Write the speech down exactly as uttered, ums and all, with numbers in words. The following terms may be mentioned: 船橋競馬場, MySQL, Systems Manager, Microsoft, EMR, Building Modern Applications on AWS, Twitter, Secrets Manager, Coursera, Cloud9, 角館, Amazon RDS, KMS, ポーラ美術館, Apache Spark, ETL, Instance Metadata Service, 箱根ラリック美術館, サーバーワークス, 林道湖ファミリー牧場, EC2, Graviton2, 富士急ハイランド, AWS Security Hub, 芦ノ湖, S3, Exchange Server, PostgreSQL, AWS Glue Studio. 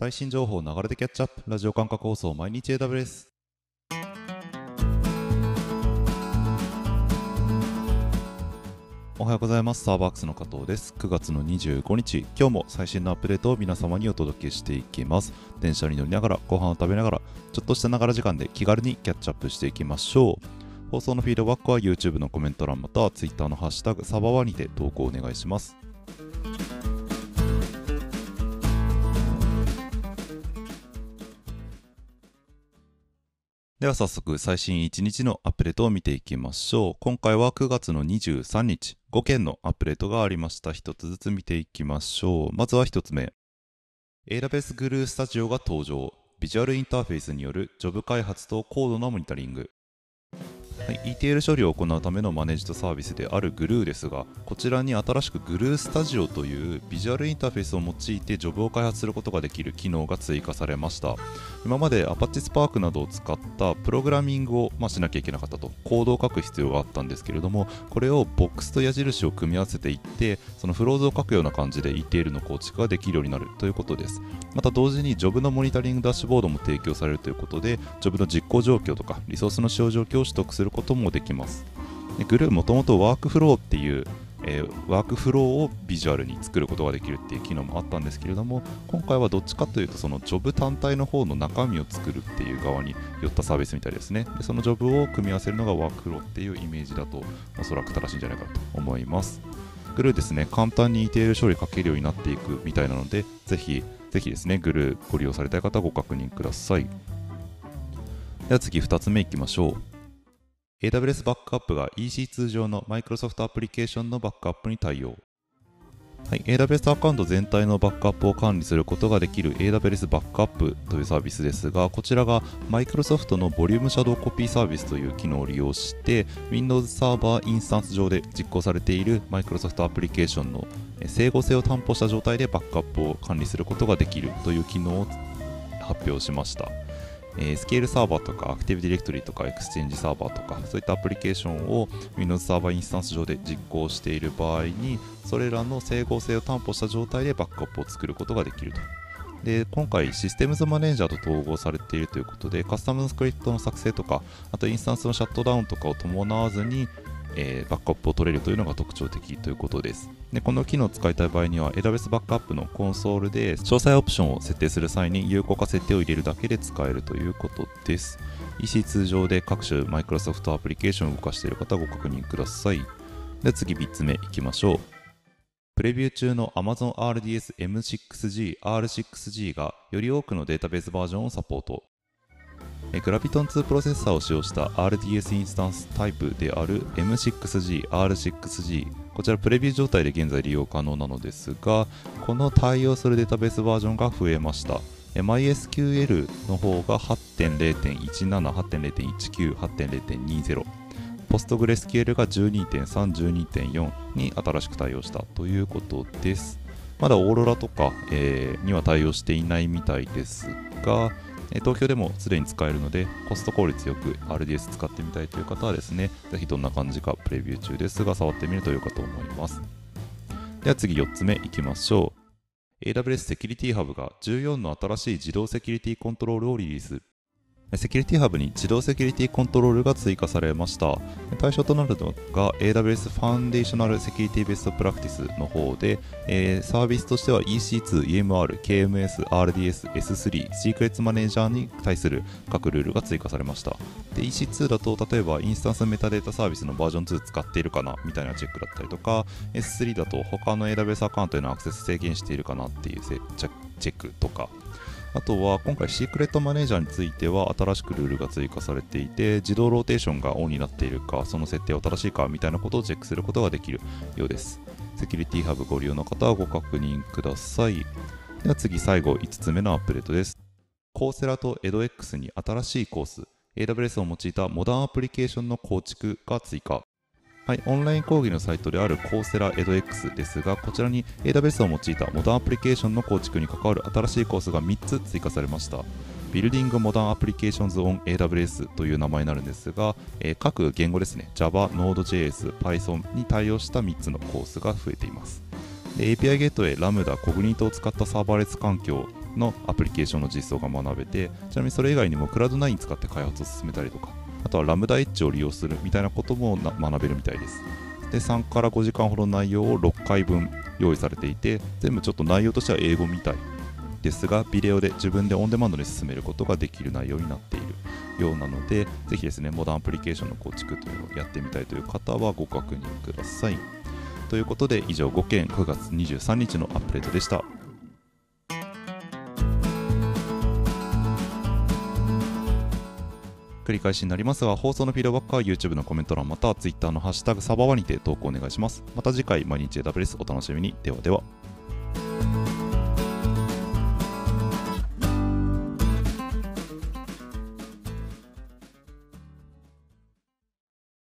最新情報流れでキャッチアップ、ラジオ感覚放送、毎日 エーダブリューエス。 おはようございます。サーバークスの加藤です。くがつのにじゅうごにち、今日も最新のアップデートを皆様にお届けしていきます。電車に乗りながら、ご飯を食べながら、ちょっとしたながら時間で気軽にキャッチアップしていきましょう。放送のフィードバックは YouTube のコメント欄、または Twitter のハッシュタグサバワにて投稿お願いします。では早速最新いちにちのアップデートを見ていきましょう。今回はくがつのにじゅうさんにち、ごけんのアップデートがありました。一つずつ見ていきましょう。まずはひとつめ、 エーダブリューエス Glue Studio が登場。ビジュアルインターフェースによるジョブ開発と高度なモニタリング、はい、イーティーエル 処理を行うためのマネージドサービスである Glue ですが、こちらに新しく Glue Studio というビジュアルインターフェースを用いてジョブを開発することができる機能が追加されました。今まで Apache Spark などを使ったプログラミングを、まあ、しなきゃいけなかったと、コードを書く必要があったんですけれども、これをボックスと矢印を組み合わせていって、そのフローズを書くような感じで イーティーエル の構築ができるようになるということです。また同時にジョブのモニタリングダッシュボードも提供されるということで、ジョブの実行状況とかリソースの使用状況を取得することもできます。で、Glueもともとワークフローっていうえー、ワークフローをビジュアルに作ることができるっていう機能もあったんですけれども、今回はどっちかというとそのジョブ単体の方の中身を作るっていう側に寄ったサービスみたいですね。で、そのジョブを組み合わせるのがワークフローっていうイメージだと、おそらく正しいんじゃないかなと思います。Glueですね、簡単に イーティーエル 処理かけるようになっていくみたいなので、ぜひぜひですね、Glueご利用されたい方はご確認ください。では次ふたつめいきましょう。エーダブリューエス バックアップが イーシーツー 上の Microsoft アプリケーションのバックアップに対応、はい、エーダブリューエス アカウント全体のバックアップを管理することができる エーダブリューエス バックアップというサービスですが、こちらが Microsoft のボリュームシャドウコピーサービスという機能を利用して Windows サーバーインスタンス上で実行されている Microsoft アプリケーションの整合性を担保した状態でバックアップを管理することができるという機能を発表しました。スケールサーバーとかアクティブディレクトリとかエクスチェンジサーバーとか、そういったアプリケーションを Windows サーバーインスタンス上で実行している場合に、それらの整合性を担保した状態でバックアップを作ることができると。で、今回システムズマネージャーと統合されているということで、カスタムスクリプトの作成とか、あとインスタンスのシャットダウンとかを伴わずにえー、バックアップを取れるというのが特徴的ということです。で、この機能を使いたい場合には エーダブリューエス バックアップのコンソールで詳細オプションを設定する際に有効化設定を入れるだけで使えるということです。 イーシーツー 上で各種 Microsoft アプリケーションを動かしている方はご確認ください。で、次みっつめいきましょう。プレビュー中の Amazon アールディーエス エムシックスジー、アールシックスジー がより多くのデータベースバージョンをサポート。Graviton ツー プロセッサーを使用した アールディーエス インスタンスタイプである エムシックスジー、アールシックスジー、 こちらプレビュー状態で現在利用可能なのですが、この対応するデータベースバージョンが増えました。 MySQL の方が はってんれいてんいちなな、はってんれいてんいちきゅう、はってんれいてんにじゅう、PostgreSQL が じゅうにてんさん、じゅうにてんよん に新しく対応したということです。まだオーロラとか、えー、には対応していないみたいですが、東京でもすでに使えるので、コスト効率よく アールディーエス 使ってみたいという方はですね、ぜひどんな感じかプレビュー中ですが触ってみると良いかと思います。では次よっつめいきましょう。 エーダブリューエス Security Hub がじゅうよんの新しい自動セキュリティコントロールをリリース。セキュリティハブに自動セキュリティコントロールが追加されました。対象となるのが エーダブリューエス ファンデーショナルセキュリティベストプラクティスの方で、えー、サービスとしては イーシーツー、イーエムアール、ケーエムエス、アールディーエス、エススリー、シークレットマネージャーに対する各ルールが追加されました。で、 イーシーツー だと例えばインスタンスメタデータサービスのバージョンツー使っているかなみたいなチェックだったりとか、 エススリー だと他の エーダブリューエス アカウントへのアクセス制限しているかなっていうチェックとか、あとは今回シークレットマネージャーについては新しくルールが追加されていて、自動ローテーションがオンになっているか、その設定は正しいかみたいなことをチェックすることができるようです。セキュリティハブご利用の方はご確認ください。では次最後いつつめのアップデートです。 Coursera と edX に新しいコース エーダブリューエス を用いたモダンアプリケーションの構築が追加。はい、オンライン講義のサイトである Coursera エドエックス ですが、こちらに エーダブリューエス を用いたモダンアプリケーションの構築に関わる新しいコースがみっつ追加されました。 Building Modern Applications on エーダブリューエス という名前になるんですが、えー、各言語ですね、 Java、Node.js、Python に対応したみっつのコースが増えています。で、 エーピーアイ Gateway、Lambda、Cognito を使ったサーバーレス環境のアプリケーションの実装が学べて、ちなみにそれ以外にもクラウドナイン使って開発を進めたりとか、あとはラムダエッジを利用するみたいなことも学べるみたいです。で、さんからごじかんほどの内容をろっかいぶん用意されていて、全部ちょっと内容としては英語みたいですが、ビデオで自分でオンデマンドで進めることができる内容になっているようなので、ぜひですね、モダンアプリケーションの構築というのをやってみたいという方はご確認ください。ということで、以上ごけんくがつにじゅうさんにちのアップデートでした。繰り返しになりますが、放送のフィードバックは YouTube のコメント欄または Twitter のハッシュタグサバワにて投稿お願いします。また次回毎日 エーダブリューエス お楽しみに。ではでは。